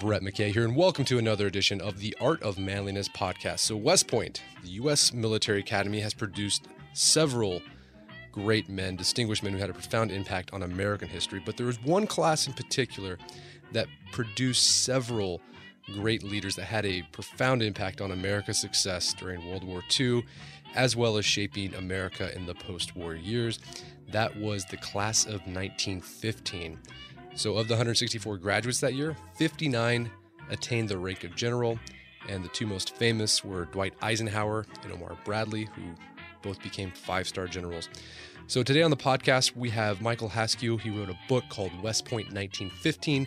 Brett McKay here, and welcome to another edition of the Art of Manliness podcast. So West Point, the U.S. Military Academy, has produced several great men, distinguished men who had a profound impact on American history, but there was one class in particular that produced several great leaders that had a profound impact on America's success during World War II, as well as shaping America in the post-war years. That was the class of 1915. So of the 164 graduates that year, 59 attained the rank of general, and the two most famous were Dwight Eisenhower and Omar Bradley, who both became five-star generals. So today on the podcast, we have Michael Haskew. He wrote a book called West Point 1915,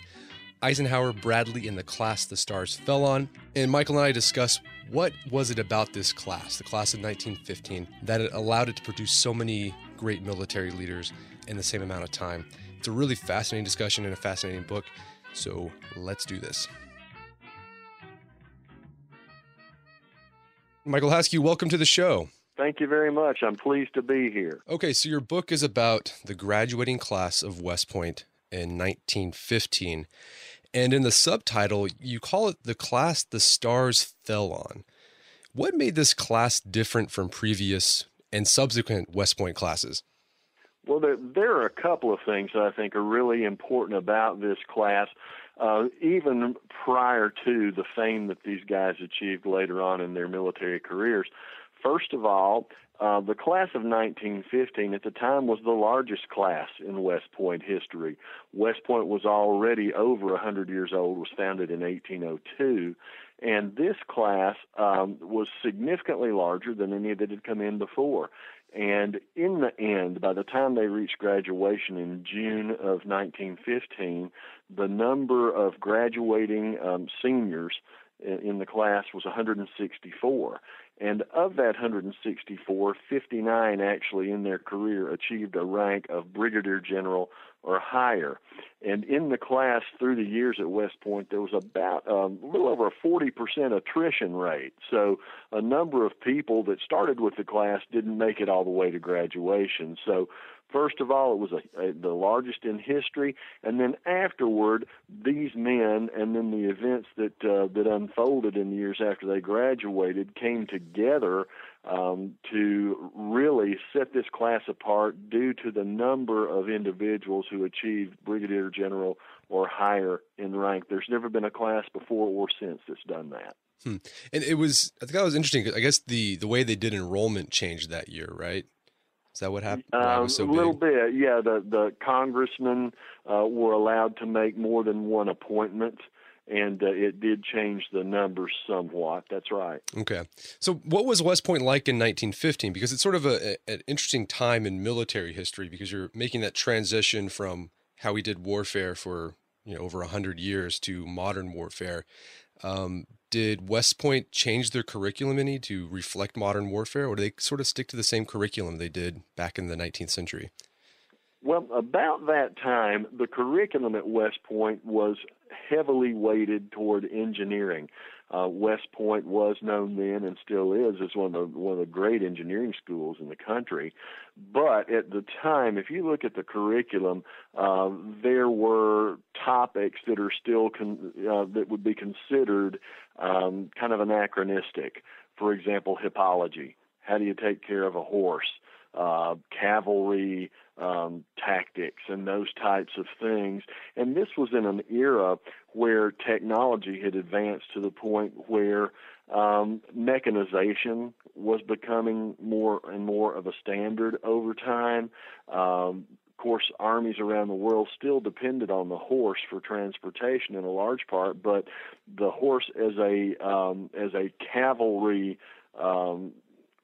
Eisenhower, Bradley, and the Class the Stars Fell On. And Michael and I discuss what was it about this class, the class of 1915, that it allowed it to produce so many great military leaders in the same amount of time. It's a really fascinating discussion and a fascinating book, so let's do this. Michael Haskew, welcome to the show. Thank you very much. I'm pleased to be here. Okay, so your book is about the graduating class of West Point in 1915, and in the subtitle, you call it The Class the Stars Fell On. What made this class different from previous and subsequent West Point classes? Well, there are a couple of things that I think are really important about this class, even prior to the fame that these guys achieved later on in their military careers. First of all, the class of 1915 at the time was the largest class in West Point history. West Point was already over 100 years old, was founded in 1802, and this class was significantly larger than any that had come in before. And in the end, by the time they reached graduation in June of 1915, the number of graduating seniors in the class was 164. And of that 164, 59 actually in their career achieved a rank of brigadier general or higher. And in the class through the years at West Point, there was about a little over a 40% attrition rate. So a number of people that started with the class didn't make it all the way to graduation. So first of all, it was the largest in history. And then afterward, these men and then the events that unfolded in the years after they graduated came together to really set this class apart due to the number of individuals who achieved brigadier general or higher in rank. There's never been a class before or since that's done that. And I think that was interesting. I guess the way they did enrollment changed that year, right? Is that what happened? A little bit, yeah. The congressmen were allowed to make more than one appointment, and it did change the numbers somewhat. That's right. Okay. So what was West Point like in 1915? Because it's sort of an interesting time in military history, because you're making that transition from how we did warfare for over 100 years to modern warfare. Did West Point change their curriculum any to reflect modern warfare, or do they sort of stick to the same curriculum they did back in the 19th century? Well, about that time, the curriculum at West Point was heavily weighted toward engineering. West Point was known then and still is as one of the great engineering schools in the country. But at the time, if you look at the curriculum, there were topics that are still that would be considered kind of anachronistic. For example, hippology. How do you take care of a horse? Cavalry tactics and those types of things. And this was in an era where technology had advanced to the point where mechanization was becoming more and more of a standard over time. Of course, armies around the world still depended on the horse for transportation in a large part, but the horse as a cavalry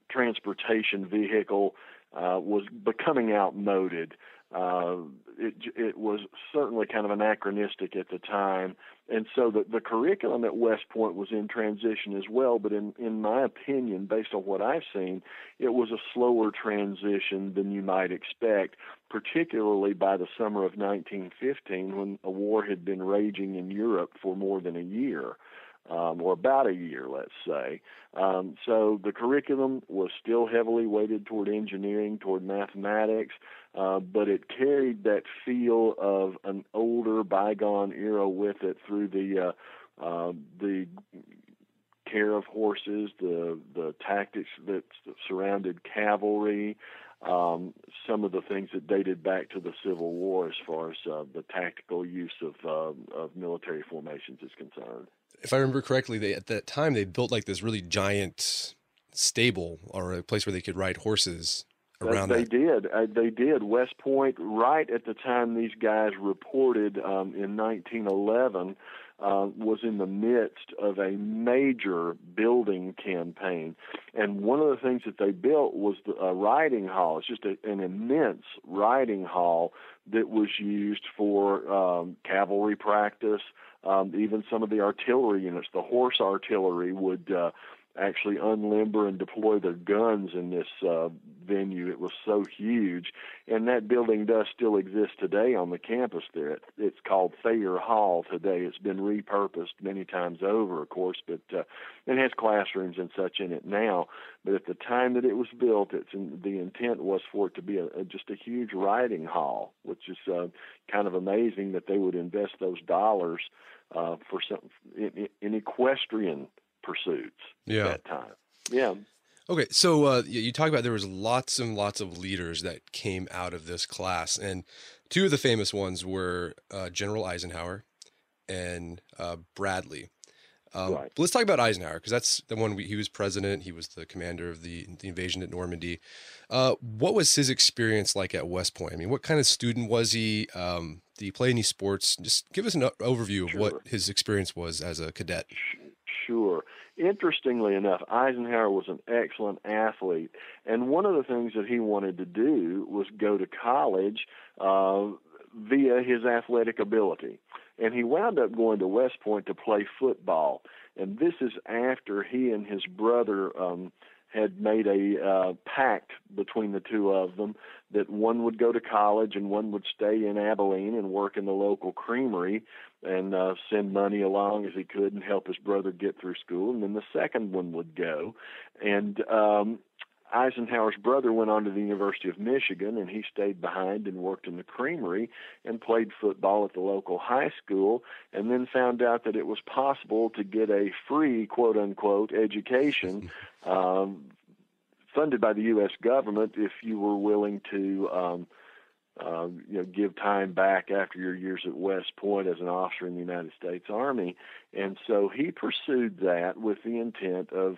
transportation vehicle was becoming outmoded. It was certainly kind of anachronistic at the time. And so the curriculum at West Point was in transition as well, but in my opinion, based on what I've seen, it was a slower transition than you might expect, particularly by the summer of 1915 when a war had been raging in Europe for more than a year. Or about a year, let's say. So the curriculum was still heavily weighted toward engineering, toward mathematics, but it carried that feel of an older, bygone era with it through the care of horses, the tactics that surrounded cavalry, some of the things that dated back to the Civil War as far as the tactical use of military formations is concerned. If I remember correctly, at that time, they built like this really giant stable or a place where they could ride horses around. They did. West Point, right at the time these guys reported in 1911, was in the midst of a major building campaign. And one of the things that they built was a riding hall. It's just an immense riding hall that was used for cavalry practice. Even some of the artillery units, the horse artillery, would actually unlimber and deploy their guns in this venue. It was so huge. And that building does still exist today on the campus there. It's called Thayer Hall today. It's been repurposed many times over, of course, but it has classrooms and such in it now. But at the time that it was built, the intent was for it to be just a huge riding hall, which is kind of amazing that they would invest those dollars for some in equestrian pursuits at that time. Yeah. Okay. So you talk about there was lots and lots of leaders that came out of this class, and two of the famous ones were General Eisenhower and Bradley. Right. But let's talk about Eisenhower, because that's the one he was president. He was the commander of the invasion at Normandy. What was his experience like at West Point? I mean, what kind of student was he? Did he play any sports? Just give us an overview of what his experience was as a cadet. Sure. Interestingly enough, Eisenhower was an excellent athlete, and one of the things that he wanted to do was go to college via his athletic ability. And he wound up going to West Point to play football. And this is after he and his brother had made a pact between the two of them that one would go to college and one would stay in Abilene and work in the local creamery and send money along as he could and help his brother get through school. And then the second one would go. And Eisenhower's brother went on to the University of Michigan, and he stayed behind and worked in the creamery and played football at the local high school, and then found out that it was possible to get a free, quote-unquote, education funded by the U.S. government if you were willing to give time back after your years at West Point as an officer in the United States Army. And so he pursued that with the intent of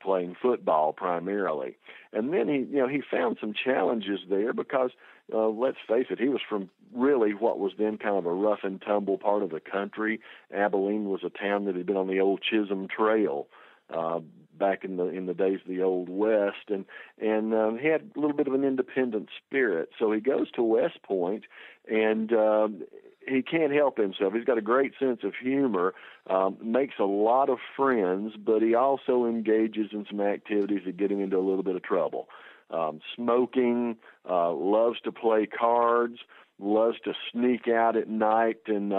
playing football primarily. And then he found some challenges there because, let's face it, he was from really what was then kind of a rough and tumble part of the country. Abilene was a town that had been on the old Chisholm Trail back in the days of the Old West, and he had a little bit of an independent spirit. So he goes to West Point, and he can't help himself. He's got a great sense of humor, makes a lot of friends, but he also engages in some activities that get him into a little bit of trouble. Smoking, loves to play cards, loves to sneak out at night and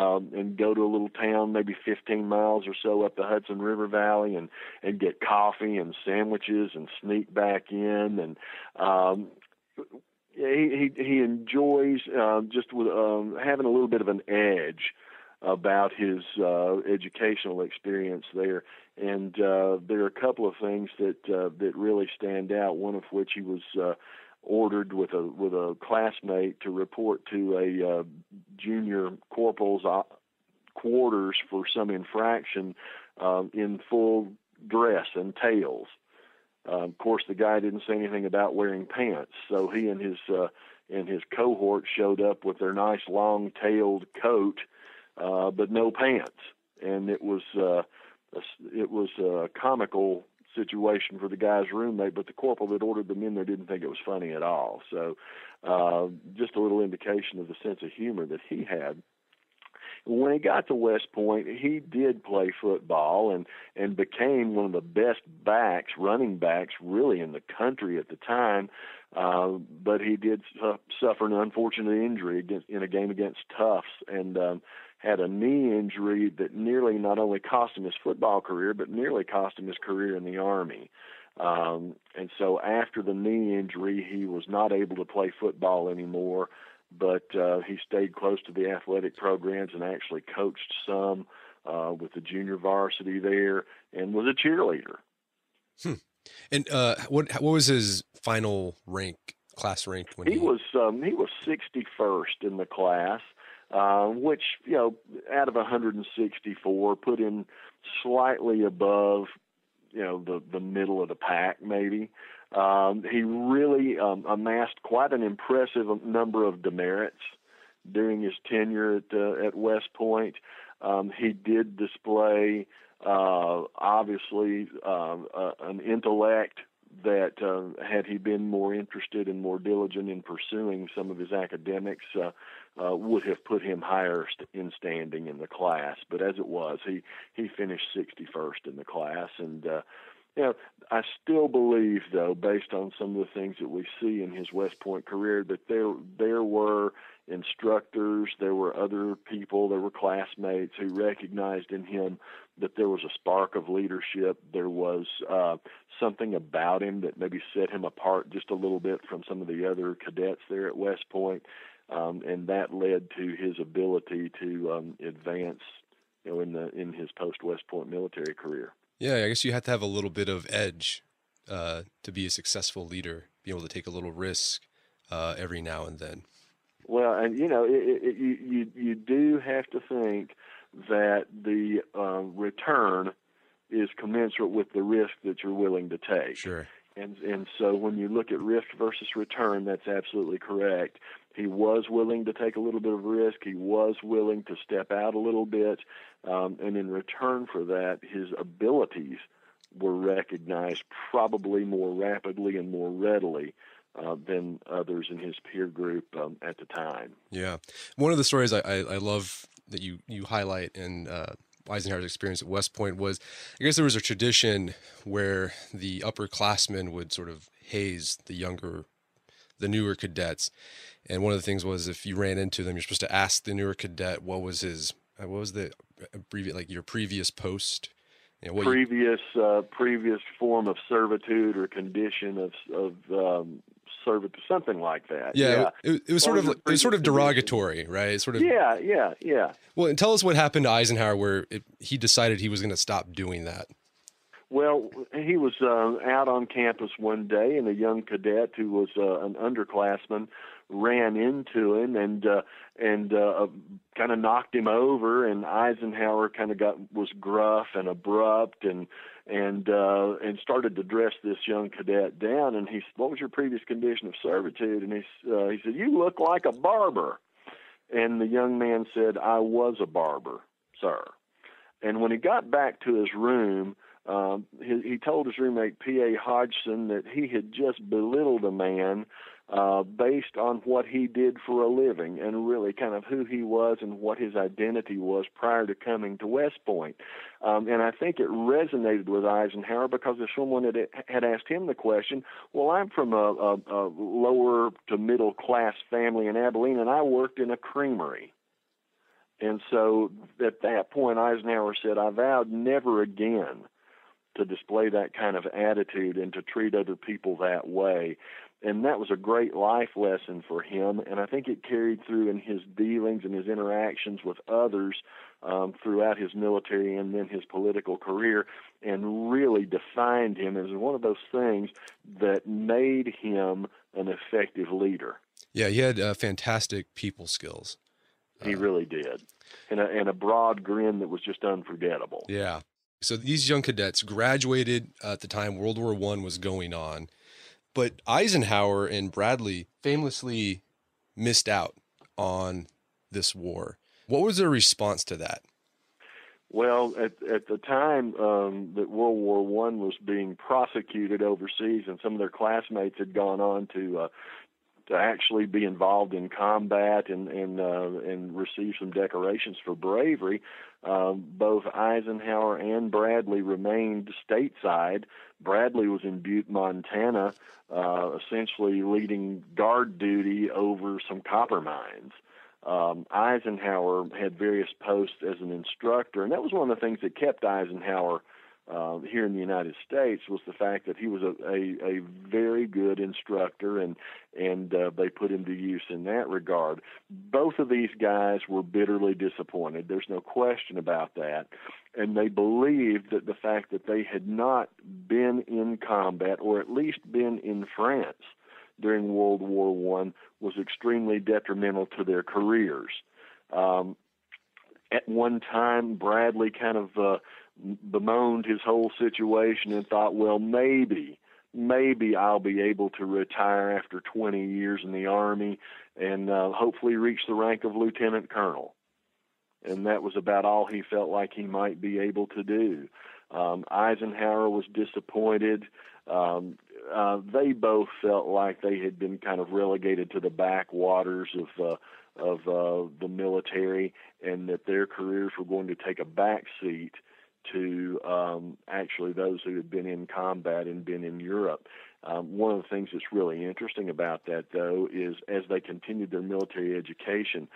go to a little town maybe 15 miles or so up the Hudson River Valley and get coffee and sandwiches and sneak back in. And he enjoys just with, having a little bit of an edge about his educational experience there. And there are a couple of things that that really stand out. One of which he was ordered with a classmate to report to a junior corporal's quarters for some infraction in full dress and tails. Of course, the guy didn't say anything about wearing pants, so he and his cohort showed up with their nice long-tailed coat, but no pants, and it was a comical situation for the guy's roommate. But the corporal that ordered them in there didn't think it was funny at all. So, just a little indication of the sense of humor that he had. When he got to West Point, he did play football and became one of the best backs, running backs, really in the country at the time. But he did suffer an unfortunate injury in a game against Tufts and had a knee injury that nearly not only cost him his football career, but nearly cost him his career in the Army. And so after the knee injury, he was not able to play football anymore. But he stayed close to the athletic programs and actually coached some with the junior varsity there, and was a cheerleader. And what was his final rank, class rank? When he was 61st in the class, which out of 164 put him slightly above the middle of the pack maybe. He really amassed quite an impressive number of demerits during his tenure at West Point. He did display, obviously, an intellect that, had he been more interested and more diligent in pursuing some of his academics, would have put him higher in standing in the class. But as it was, he finished 61st in the class, and I still believe, though, based on some of the things that we see in his West Point career, that there were instructors, there were other people, there were classmates who recognized in him that there was a spark of leadership. There was something about him that maybe set him apart just a little bit from some of the other cadets there at West Point, and that led to his ability to advance, in his post-West Point military career. Yeah, I guess you have to have a little bit of edge to be a successful leader, be able to take a little risk every now and then. Well, and you do have to think that the return is commensurate with the risk that you're willing to take. Sure. And so when you look at risk versus return, that's absolutely correct. He was willing to take a little bit of risk. He was willing to step out a little bit. And in return for that, his abilities were recognized probably more rapidly and more readily than others in his peer group at the time. Yeah. One of the stories I love that you highlight in Eisenhower's experience at West Point was, I guess there was a tradition where the upperclassmen would sort of haze the newer cadets. And one of the things was, if you ran into them, you're supposed to ask the newer cadet, your previous post, previous form of servitude or condition of servitude, something like that. Yeah. It was sort of derogatory, right? Yeah. Well, and tell us what happened to Eisenhower where he decided he was going to stop doing that. Well, he was out on campus one day, and a young cadet who was an underclassman ran into him and kind of knocked him over. And Eisenhower kind of was gruff and abrupt and started to dress this young cadet down. And he said, "What was your previous condition of servitude?" And he said, "You look like a barber." And the young man said, "I was a barber, sir." And when he got back to his room, he told his roommate P.A. Hodgson that he had just belittled a man based on what he did for a living and really kind of who he was and what his identity was prior to coming to West Point. And I think it resonated with Eisenhower because if someone had asked him the question, well, I'm from a lower to middle class family in Abilene, and I worked in a creamery. And so at that point, Eisenhower said, "I vowed never again to display that kind of attitude and to treat other people that way." And that was a great life lesson for him, and I think it carried through in his dealings and his interactions with others throughout his military and then his political career, and really defined him as one of those things that made him an effective leader. Yeah, he had fantastic people skills. He really did, and a broad grin that was just unforgettable. Yeah. So these young cadets graduated at the time World War I was going on. But Eisenhower and Bradley famously missed out on this war. What was their response to that? Well, at the time that World War I was being prosecuted overseas, and some of their classmates had gone on to actually be involved in combat and receive some decorations for bravery, both Eisenhower and Bradley remained stateside. Bradley was in Butte, Montana, essentially leading guard duty over some copper mines. Eisenhower had various posts as an instructor, and that was one of the things that kept Eisenhower here in the United States, was the fact that he was a very good instructor, and they put him to use in that regard. Both of these guys were bitterly disappointed. There's no question about that. And they believed that the fact that they had not been in combat, or at least been in France during World War I, was extremely detrimental to their careers. At one time, Bradley kind of bemoaned his whole situation and thought, well, maybe I'll be able to retire after 20 years in the Army and hopefully reach the rank of lieutenant colonel. And that was about all he felt like he might be able to do. Eisenhower was disappointed. They both felt like they had been kind of relegated to the backwaters of the military, and that their careers were going to take a back seat to actually those who had been in combat and been in Europe. One of the things that's really interesting about that, though, is as they continued their military education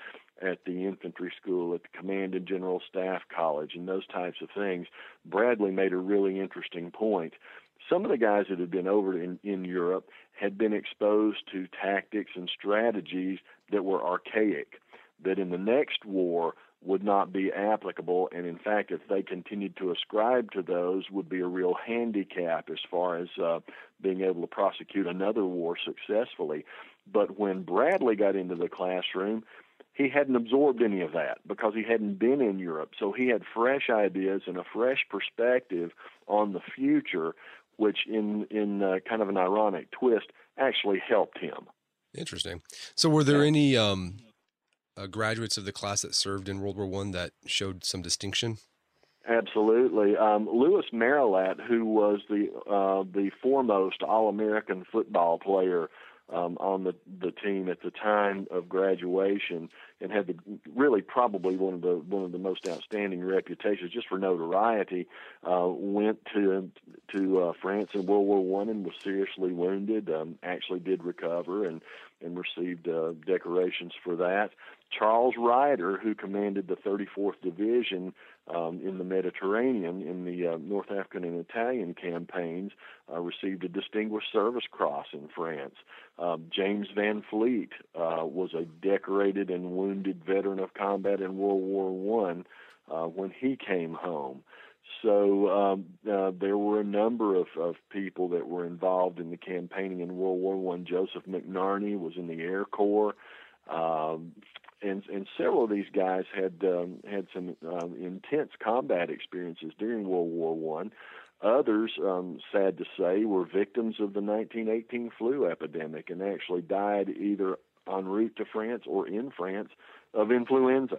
at the infantry school, at the Command and General Staff College, and those types of things, Bradley made a really interesting point. Some of the guys that had been over in Europe had been exposed to tactics and strategies that were archaic, that in the next war would not be applicable, and in fact, if they continued to ascribe to those, would be a real handicap as far as being able to prosecute another war successfully. But when Bradley got into the classroom, he hadn't absorbed any of that because he hadn't been in Europe, so he had fresh ideas and a fresh perspective on the future, which in kind of an ironic twist actually helped him. Interesting. So were there any graduates of the class that served in World War I that showed some distinction? Absolutely. Louis Merrillat, who was the foremost All-American football player on the team at the time of graduation, and had probably one of the most outstanding reputations just for notoriety, went to France in World War I and was seriously wounded. Actually, did recover and received decorations for that. Charles Ryder, who commanded the 34th Division in the Mediterranean in the North African and Italian campaigns, received a Distinguished Service Cross in France. James Van Fleet was a decorated and wounded veteran of combat in World War I when he came home. So there were a number of people that were involved in the campaigning in World War I. Joseph McNarney was in the Air Corps. And several of these guys had some intense combat experiences during World War I. Others, sad to say, were victims of the 1918 flu epidemic and actually died either en route to France or in France of influenza.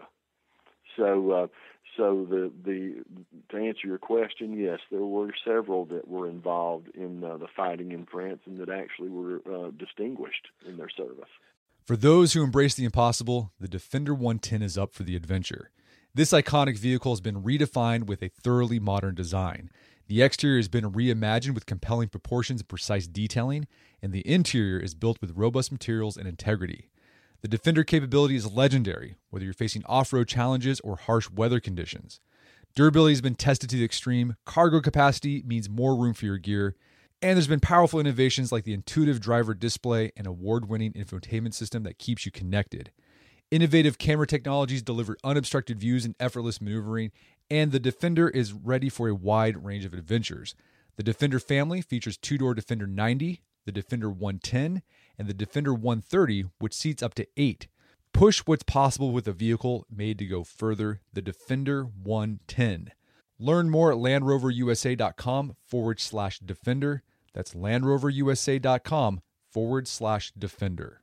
So, so to answer your question, yes, there were several that were involved in the fighting in France and that actually were distinguished in their service. For those who embrace the impossible, the Defender 110 is up for the adventure. This iconic vehicle has been redefined with a thoroughly modern design. The exterior has been reimagined with compelling proportions and precise detailing, and the interior is built with robust materials and integrity. The Defender capability is legendary, whether you're facing off-road challenges or harsh weather conditions. Durability has been tested to the extreme, cargo capacity means more room for your gear, And there's been powerful innovations like the intuitive driver display and award-winning infotainment system that keeps you connected. Innovative camera technologies deliver unobstructed views and effortless maneuvering, and the Defender is ready for a wide range of adventures. The Defender family features two-door Defender 90, the Defender 110, and the Defender 130, which seats up to 8. Push what's possible with a vehicle made to go further, the Defender 110. Learn more at LandRoverUSA.com/Defender. That's LandRoverUSA.com/Defender.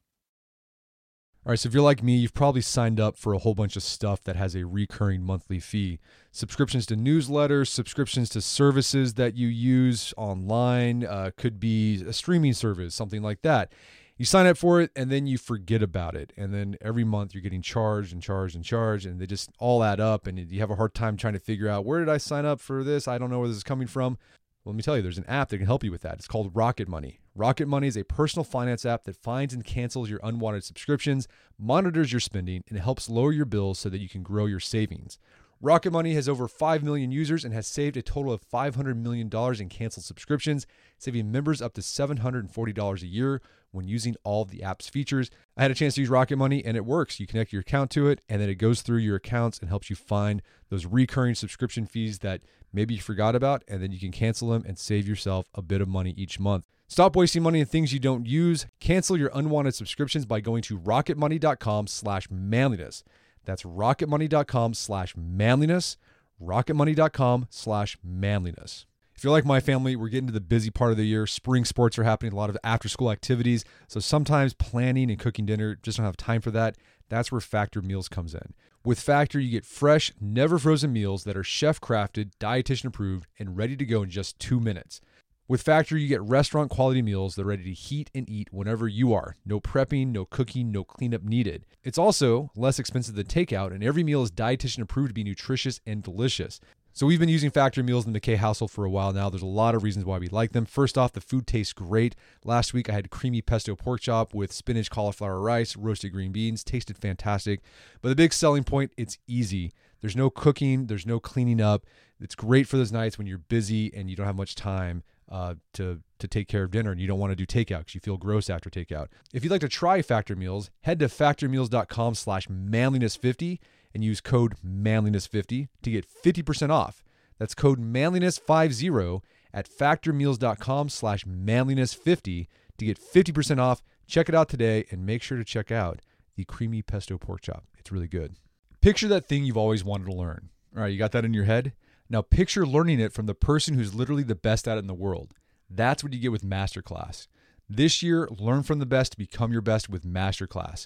All right, so if you're like me, you've probably signed up for a whole bunch of stuff that has a recurring monthly fee. Subscriptions to newsletters, subscriptions to services that you use online, could be a streaming service, something like that. You sign up for it and then you forget about it. And then every month you're getting charged and charged and charged, and they just all add up, and you have a hard time trying to figure out, where did I sign up for this? I don't know where this is coming from. Well, let me tell you, there's an app that can help you with that. It's called Rocket Money. Rocket Money is a personal finance app that finds and cancels your unwanted subscriptions, monitors your spending, and helps lower your bills so that you can grow your savings. Rocket Money has over 5 million users and has saved a total of $500 million in canceled subscriptions, saving members up to $740 a year when using all of the app's features. I had a chance to use Rocket Money, and it works. You connect your account to it, and then it goes through your accounts and helps you find those recurring subscription fees that maybe you forgot about, and then you can cancel them and save yourself a bit of money each month. Stop wasting money on things you don't use. Cancel your unwanted subscriptions by going to rocketmoney.com/manliness. That's rocketmoney.com/manliness, rocketmoney.com/manliness. If you're like my family, we're getting to the busy part of the year. Spring sports are happening, a lot of after-school activities. So sometimes planning and cooking dinner, just don't have time for that. That's where Factor Meals comes in. With Factor, you get fresh, never-frozen meals that are chef-crafted, dietitian-approved, and ready to go in just 2 minutes. With Factor, you get restaurant-quality meals that are ready to heat and eat whenever you are. No prepping, no cooking, no cleanup needed. It's also less expensive than takeout, and every meal is dietitian-approved to be nutritious and delicious. So we've been using Factor meals in the McKay household for a while now. There's a lot of reasons why we like them. First off, the food tastes great. Last week, I had creamy pesto pork chop with spinach, cauliflower rice, roasted green beans. Tasted fantastic. But the big selling point, it's easy. There's no cooking. There's no cleaning up. It's great for those nights when you're busy and you don't have much time to take care of dinner, and you don't want to do takeout because you feel gross after takeout. If you'd like to try Factor Meals, head to factormeals.com/manliness50 and use code manliness50 to get 50% off. That's code manliness50 at factormeals.com/manliness50 to get 50% off. Check it out today, and make sure to check out the creamy pesto pork chop. It's really good. Picture that thing you've always wanted to learn. All right, you got that in your head? Now picture learning it from the person who's literally the best at it in the world. That's what you get with Masterclass. This year, learn from the best to become your best with Masterclass.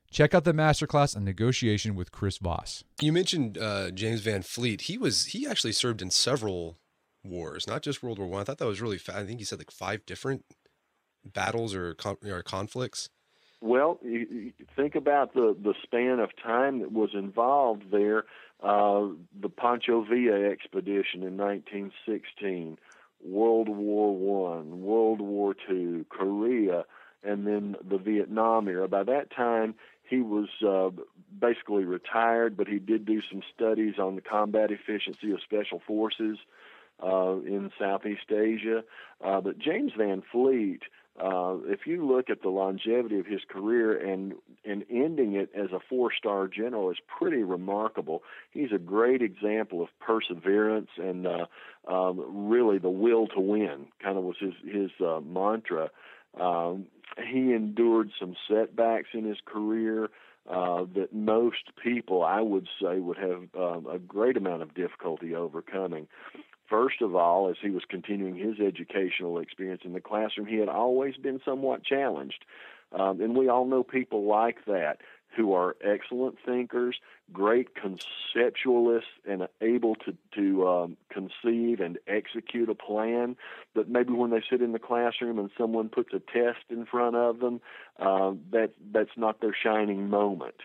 Check out the masterclass on negotiation with Chris Voss. You mentioned James Van Fleet. He actually served in several wars, not just World War One. I thought that was really I think he said like 5 different battles or conflicts. Well, you think about the span of time that was involved there. The Pancho Villa expedition in 1916, World War I, World War II, Korea, and then the Vietnam era. By that time, he was basically retired, but he did do some studies on the combat efficiency of special forces in Southeast Asia. But James Van Fleet, if you look at the longevity of his career and ending it as a 4-star general, is pretty remarkable. He's a great example of perseverance and really the will to win, kind of was his mantra. He endured some setbacks in his career that most people, I would say, would have a great amount of difficulty overcoming. First of all, as he was continuing his educational experience in the classroom, he had always been somewhat challenged. And we all know people like that who are excellent thinkers, great conceptualists, and able to conceive and execute a plan. But maybe when they sit in the classroom and someone puts a test in front of them, that's not their shining moment.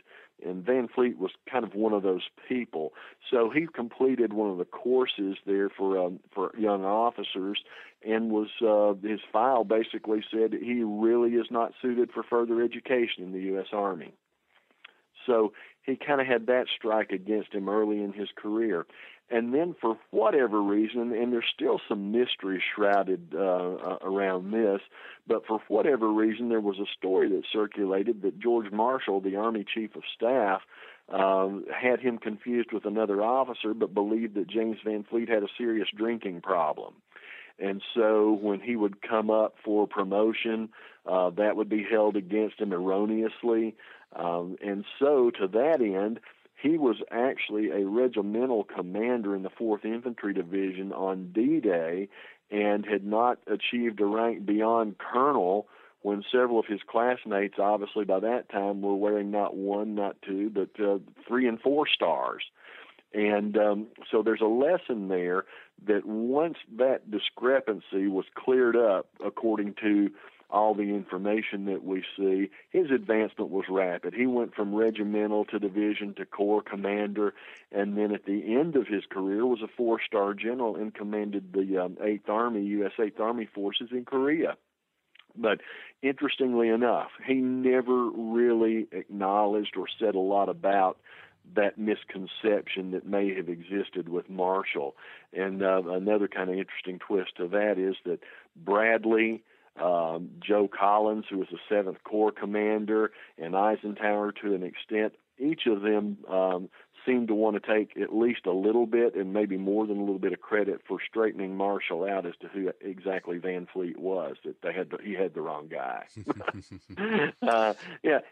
And Van Fleet was kind of one of those people. So he completed one of the courses there for young officers, and was his file basically said he really is not suited for further education in the U.S. Army. So he kind of had that strike against him early in his career. And then for whatever reason, and there's still some mystery shrouded around this, but for whatever reason, there was a story that circulated that George Marshall, the Army Chief of Staff, had him confused with another officer, but believed that James Van Fleet had a serious drinking problem. And so when he would come up for promotion, that would be held against him erroneously. And so to that end, he was actually a regimental commander in the 4th Infantry Division on D-Day and had not achieved a rank beyond colonel when several of his classmates, obviously by that time, were wearing not one, not two, but 3 and 4 stars. And so there's a lesson there that once that discrepancy was cleared up, according to all the information that we see, his advancement was rapid. He went from regimental to division to corps commander, and then at the end of his career was a 4-star general and commanded the 8th Army, U.S. 8th Army forces in Korea. But interestingly enough, he never really acknowledged or said a lot about that misconception that may have existed with Marshall. And another kind of interesting twist to that is that Bradley, Joe Collins, who was the 7th Corps commander, and Eisenhower to an extent, each of them seemed to want to take at least a little bit and maybe more than a little bit of credit for straightening Marshall out as to who exactly Van Fleet was, that they had he had the wrong guy.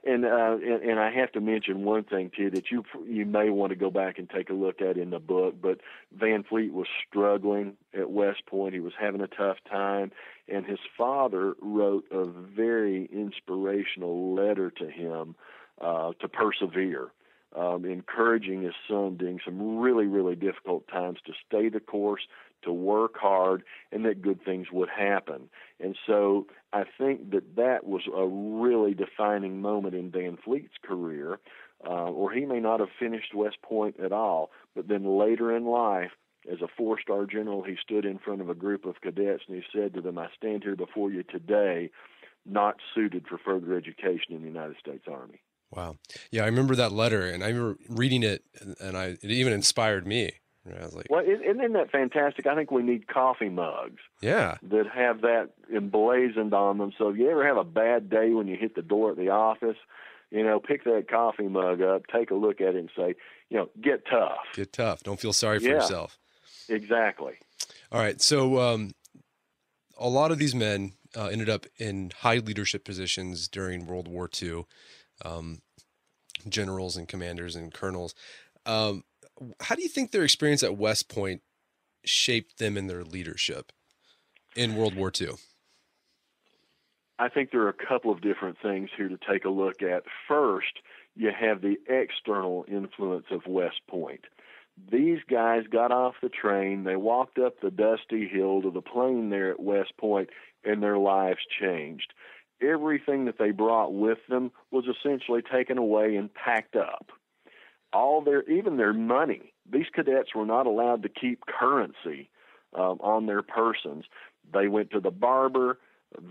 And I have to mention one thing, too, that you may want to go back and take a look at in the book, but Van Fleet was struggling at West Point. He was having a tough time, and his father wrote a very inspirational letter to him to persevere. Encouraging his son during some really, really difficult times to stay the course, to work hard, and that good things would happen. And so I think that that was a really defining moment in Van Fleet's career, or he may not have finished West Point at all, but then later in life, as a 4-star general, he stood in front of a group of cadets and he said to them, "I stand here before you today, not suited for further education in the United States Army." Wow. Yeah, I remember that letter, and I remember reading it, and it even inspired me. And I was like, well, isn't that fantastic? I think we need coffee mugs. Yeah. That have that emblazoned on them. So if you ever have a bad day when you hit the door at the office, pick that coffee mug up, take a look at it, and say, get tough. Get tough. Don't feel sorry for yourself. Exactly. All right. So a lot of these men ended up in high leadership positions during World War II. Generals and commanders and colonels. How do you think their experience at West Point shaped them in their leadership in World War II? I think there are a couple of different things here to take a look at. First, you have the external influence of West Point. These guys got off the train, they walked up the dusty hill to the plain there at West Point, and their lives changed. Everything that they brought with them was essentially taken away and packed up. Even their money. These cadets were not allowed to keep currency on their persons. They went to the barber.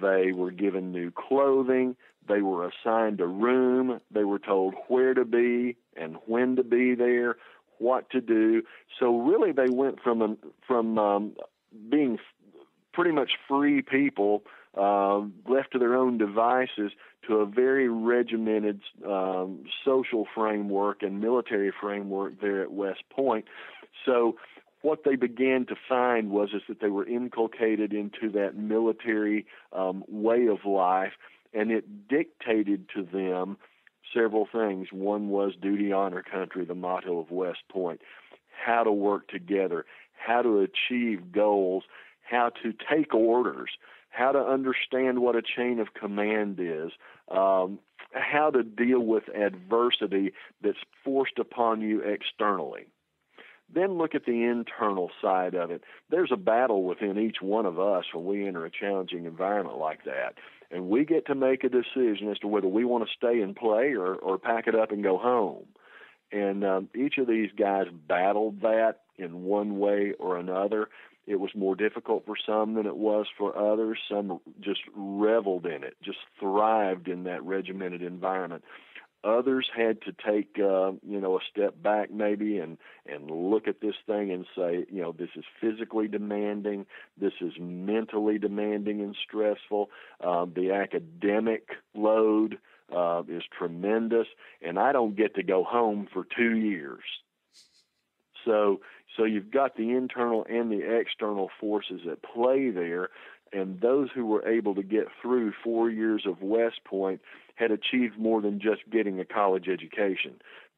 They were given new clothing. They were assigned a room. They were told where to be and when to be there, what to do. So really, they went from being pretty much free people, left to their own devices, to a very regimented social framework and military framework there at West Point. So what they began to find was that they were inculcated into that military way of life, and it dictated to them several things. One was duty, honor, country, the motto of West Point, how to work together, how to achieve goals, how to take orders, how to understand what a chain of command is, how to deal with adversity that's forced upon you externally. Then look at the internal side of it. There's a battle within each one of us when we enter a challenging environment like that. And we get to make a decision as to whether we want to stay and play or pack it up and go home. And each of these guys battled that in one way or another. It was more difficult for some than it was for others. Some just reveled in it, just thrived in that regimented environment. Others had to take, a step back maybe and look at this thing and say, this is physically demanding, this is mentally demanding and stressful. The academic load is tremendous, and I don't get to go home for 2 years. So you've got the internal and the external forces at play there, and those who were able to get through 4 years of West Point had achieved more than just getting a college education.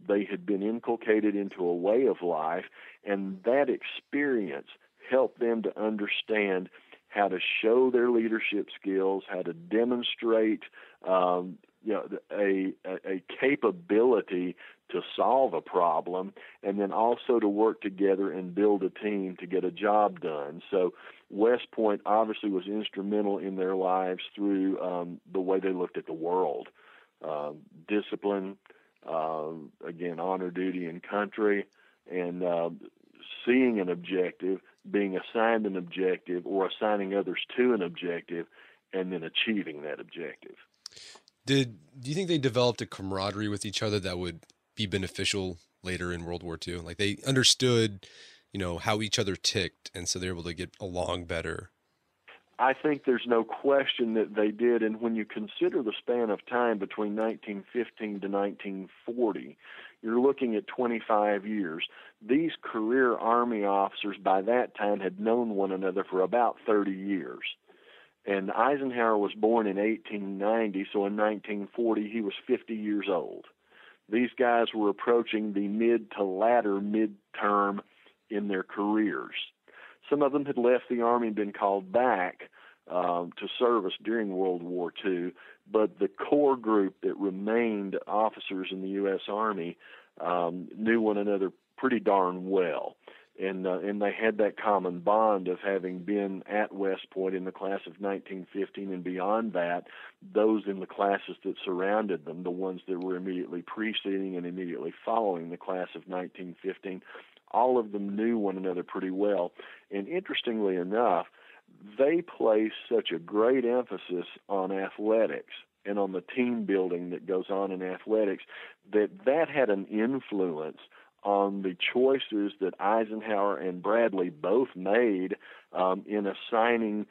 They had been inculcated into a way of life, and that experience helped them to understand how to show their leadership skills, how to demonstrate a capability to solve a problem, and then also to work together and build a team to get a job done. So West Point obviously was instrumental in their lives through the way they looked at the world. Discipline, again, honor, duty, and country, and seeing an objective, being assigned an objective, or assigning others to an objective, and then achieving that objective. Do you think they developed a camaraderie with each other that would be beneficial later in World War II? Like they understood, how each other ticked, and so they're able to get along better. I think there's no question that they did. And when you consider the span of time between 1915 to 1940, you're looking at 25 years. These career Army officers by that time had known one another for about 30 years. And Eisenhower was born in 1890, so in 1940 he was 50 years old. These guys were approaching the mid to latter midterm in their careers. Some of them had left the Army and been called back to service during World War II, but the core group that remained officers in the U.S. Army knew one another pretty darn well. And they had that common bond of having been at West Point in the class of 1915 and beyond that, those in the classes that surrounded them, the ones that were immediately preceding and immediately following the class of 1915, all of them knew one another pretty well. And interestingly enough, they placed such a great emphasis on athletics and on the team building that goes on in athletics that had an influence on the choices that Eisenhower and Bradley both made in assigning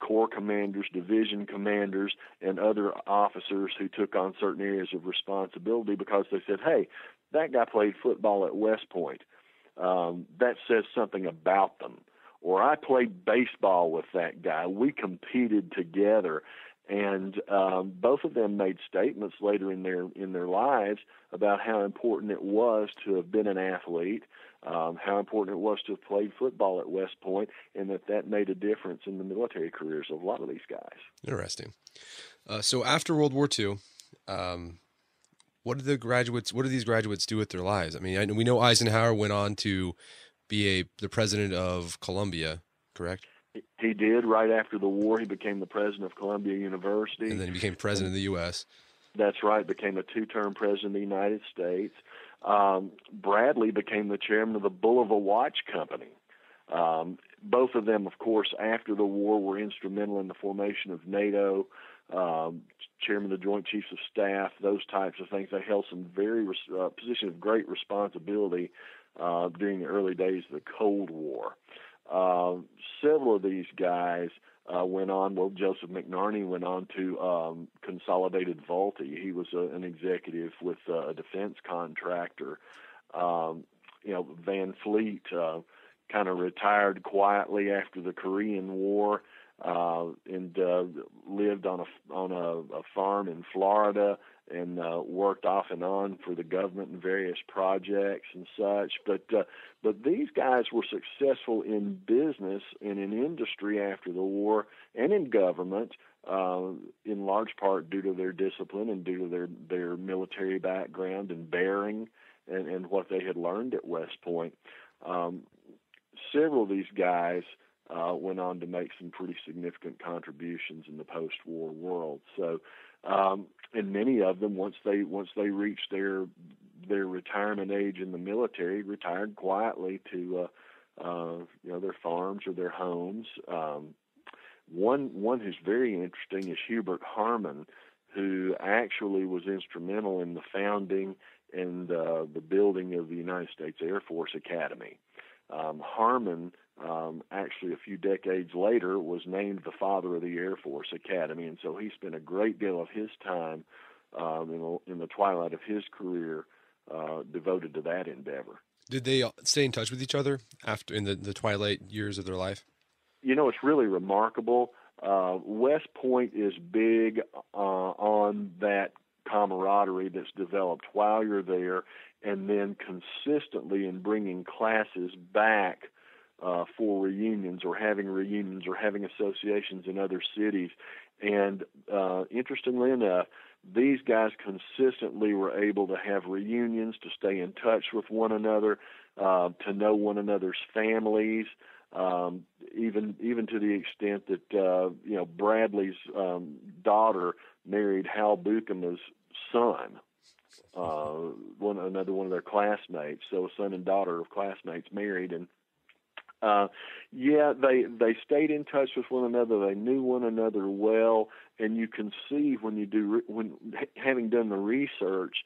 corps commanders, division commanders, and other officers who took on certain areas of responsibility, because they said, hey, that guy played football at West Point. That says something about them. Or I played baseball with that guy. We competed together. And both of them made statements later in their lives about how important it was to have been an athlete, how important it was to have played football at West Point, and that made a difference in the military careers of a lot of these guys. Interesting. So after World War II, what do these graduates do with their lives? I mean, we know Eisenhower went on to be the president of Columbia, correct? He did. Right after the war, he became the president of Columbia University. And then he became president of the U.S. That's right. Became a two-term president of the United States. Bradley became the chairman of the Bulova Watch Company. Both of them, of course, after the war were instrumental in the formation of NATO, chairman of the Joint Chiefs of Staff, those types of things. They held some very position of great responsibility during the early days of the Cold War. Several of these guys went on. Well, Joseph McNarney went on to Consolidated Vultee. He was an executive with a defense contractor. Van Fleet kind of retired quietly after the Korean War and lived on a farm in Florida and worked off and on for the government in various projects and such. But these guys were successful in business and in industry after the war and in government, in large part due to their discipline and due to their military background and bearing and what they had learned at West Point. Several of these guys went on to make some pretty significant contributions in the post-war world. So, and many of them, once they reached their retirement age in the military, retired quietly to their farms or their homes. One who's very interesting is Hubert Harmon, who actually was instrumental in the founding and the building of the United States Air Force Academy. Harmon, actually a few decades later, was named the father of the Air Force Academy, and so he spent a great deal of his time in the twilight of his career devoted to that endeavor. Did they stay in touch with each other after in the twilight years of their life? You know, it's really remarkable. West Point is big on that camaraderie that's developed while you're there, and then consistently in bringing classes back for reunions or having associations in other cities. And interestingly enough, these guys consistently were able to have reunions, to stay in touch with one another, to know one another's families, even to the extent that Bradley's daughter married Hal Buchama's son, another one of their classmates. So a son and daughter of classmates married, and they stayed in touch with one another. They knew one another well, and you can see having done the research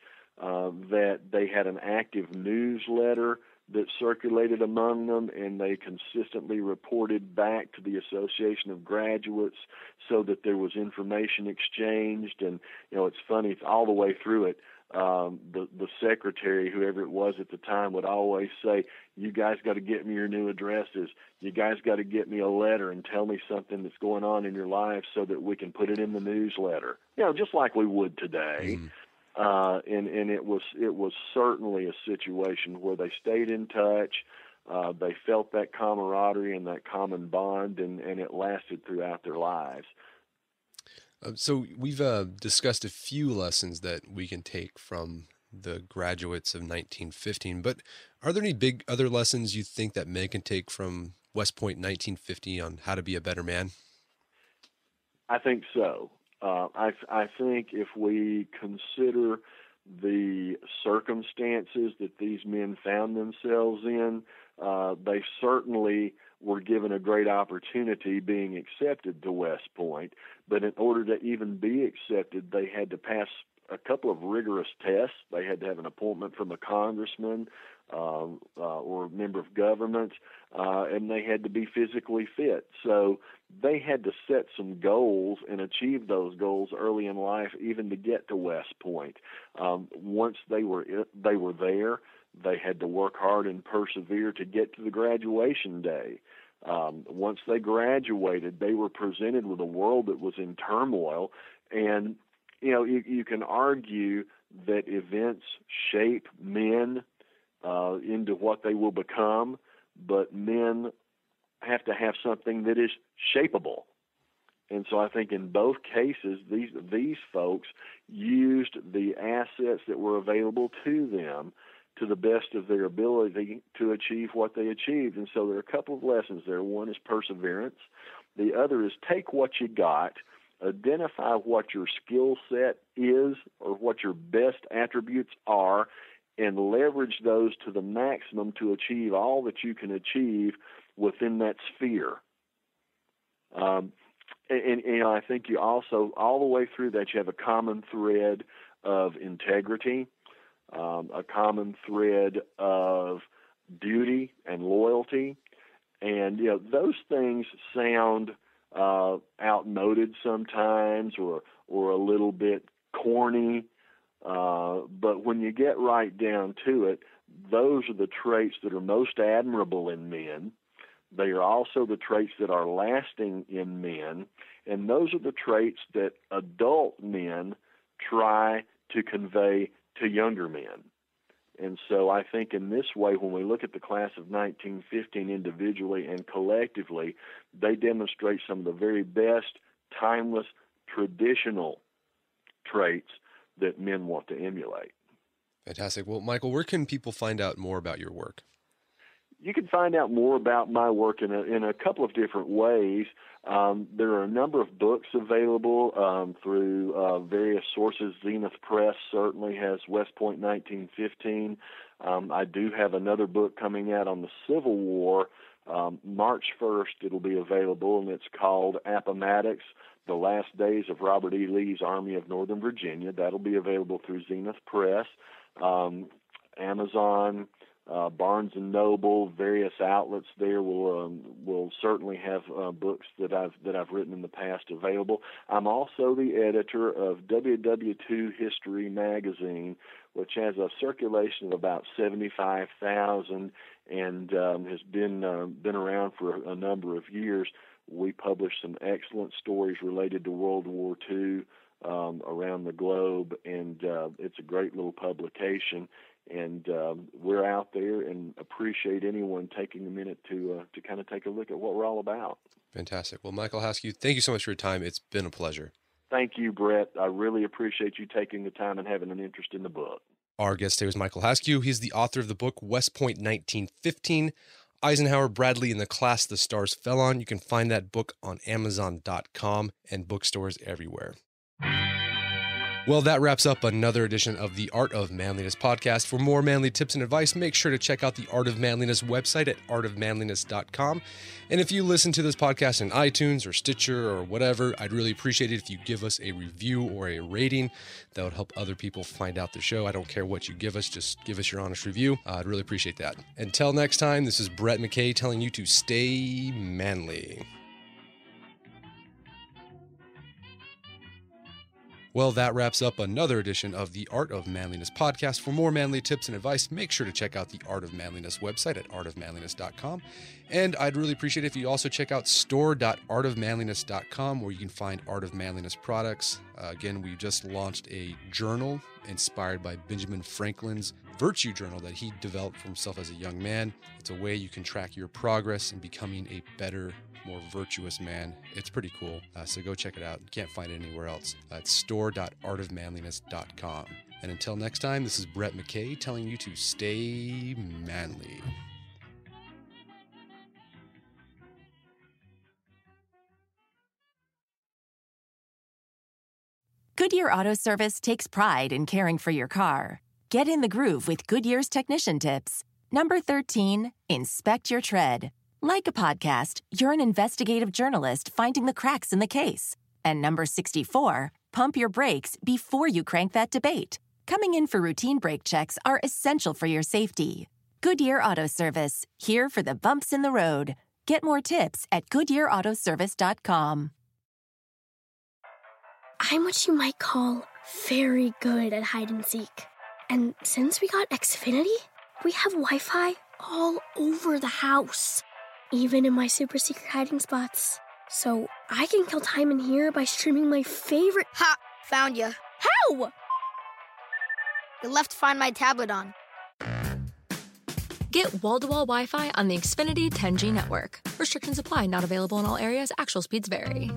that they had an active newsletter that circulated among them, and they consistently reported back to the Association of Graduates so that there was information exchanged. And, it's funny, it's all the way through it. The secretary, whoever it was at the time, would always say, "You guys got to get me your new addresses. You guys got to get me a letter and tell me something that's going on in your life so that we can put it in the newsletter." Just like we would today. Mm-hmm. And it was certainly a situation where they stayed in touch, they felt that camaraderie and that common bond, and it lasted throughout their lives. So we've discussed a few lessons that we can take from the graduates of 1915, but are there any big other lessons you think that men can take from West Point 1950 on how to be a better man? I think so. I think if we consider the circumstances that these men found themselves in, they certainly were given a great opportunity being accepted to West Point. But in order to even be accepted, they had to pass a couple of rigorous tests. They had to have an appointment from a congressman or a member of government, and they had to be physically fit. So they had to set some goals and achieve those goals early in life, even to get to West Point. Once they were there, they had to work hard and persevere to get to the graduation day. Once they graduated, they were presented with a world that was in turmoil, and you can argue that events shape men into what they will become, but men have to have something that is shapeable. And so I think in both cases, these folks used the assets that were available to them to the best of their ability to achieve what they achieved. And so there are a couple of lessons there. One is perseverance. The other is take what you got, identify what your skill set is or what your best attributes are, and leverage those to the maximum to achieve all that you can achieve within that sphere. I think you also, all the way through that, you have a common thread of integrity, a common thread of duty and loyalty. And, those things sound outmoded sometimes or a little bit corny, but when you get right down to it, those are the traits that are most admirable in men. They are also the traits that are lasting in men, and those are the traits that adult men try to convey to younger men. And so I think in this way, when we look at the class of 1915 individually and collectively, they demonstrate some of the very best, timeless, traditional traits that men want to emulate. Fantastic. Well, Michael, where can people find out more about your work? You can find out more about my work in a couple of different ways. There are a number of books available through various sources. Zenith Press certainly has West Point 1915. I do have another book coming out on the Civil War. March 1st, it'll be available, and it's called Appomattox, The Last Days of Robert E. Lee's Army of Northern Virginia. That'll be available through Zenith Press, Amazon, Barnes and Noble, various outlets there will certainly have books that I've written in the past available. I'm also the editor of WW2 History Magazine, which has a circulation of about 75,000 and has been around for a number of years. We publish some excellent stories related to World War II around the globe, and it's a great little publication. And we're out there and appreciate anyone taking a minute to kind of take a look at what we're all about. Fantastic. Well, Michael Haskew, thank you so much for your time. It's been a pleasure. Thank you, Brett. I really appreciate you taking the time and having an interest in the book. Our guest today was Michael Haskew. He's the author of the book West Point 1915, Eisenhower, Bradley, and the Class the Stars Fell On. You can find that book on Amazon.com and bookstores everywhere. Well, that wraps up another edition of the Art of Manliness podcast. For more manly tips and advice, make sure to check out the Art of Manliness website at artofmanliness.com. And if you listen to this podcast in iTunes or Stitcher or whatever, I'd really appreciate it if you give us a review or a rating. That would help other people find out the show. I don't care what you give us, just give us your honest review. I'd really appreciate that. Until next time, this is Brett McKay telling you to stay manly. Well, that wraps up another edition of the Art of Manliness podcast. For more manly tips and advice, make sure to check out the Art of Manliness website at artofmanliness.com. And I'd really appreciate it if you also check out store.artofmanliness.com, where you can find Art of Manliness products. Again, we just launched a journal inspired by Benjamin Franklin's virtue journal that he developed for himself as a young man. It's a way you can track your progress in becoming a better, more virtuous man. It's pretty cool. So go check it out. You can't find it anywhere else. It's store.artofmanliness.com. And until next time, this is Brett McKay telling you to stay manly. Goodyear Auto Service takes pride in caring for your car. Get in the groove with Goodyear's technician tips. Number 13, inspect your tread. Like a podcast, you're an investigative journalist finding the cracks in the case. And number 64, pump your brakes before you crank that debate. Coming in for routine brake checks are essential for your safety. Goodyear Auto Service, here for the bumps in the road. Get more tips at goodyearautoservice.com. I'm what you might call very good at hide and seek. And since we got Xfinity, we have Wi-Fi all over the house, even in my super secret hiding spots. So I can kill time in here by streaming my favorite... Ha! Found you. How? You left Find My tablet on. Get wall-to-wall Wi-Fi on the Xfinity 10G network. Restrictions apply. Not available in all areas. Actual speeds vary.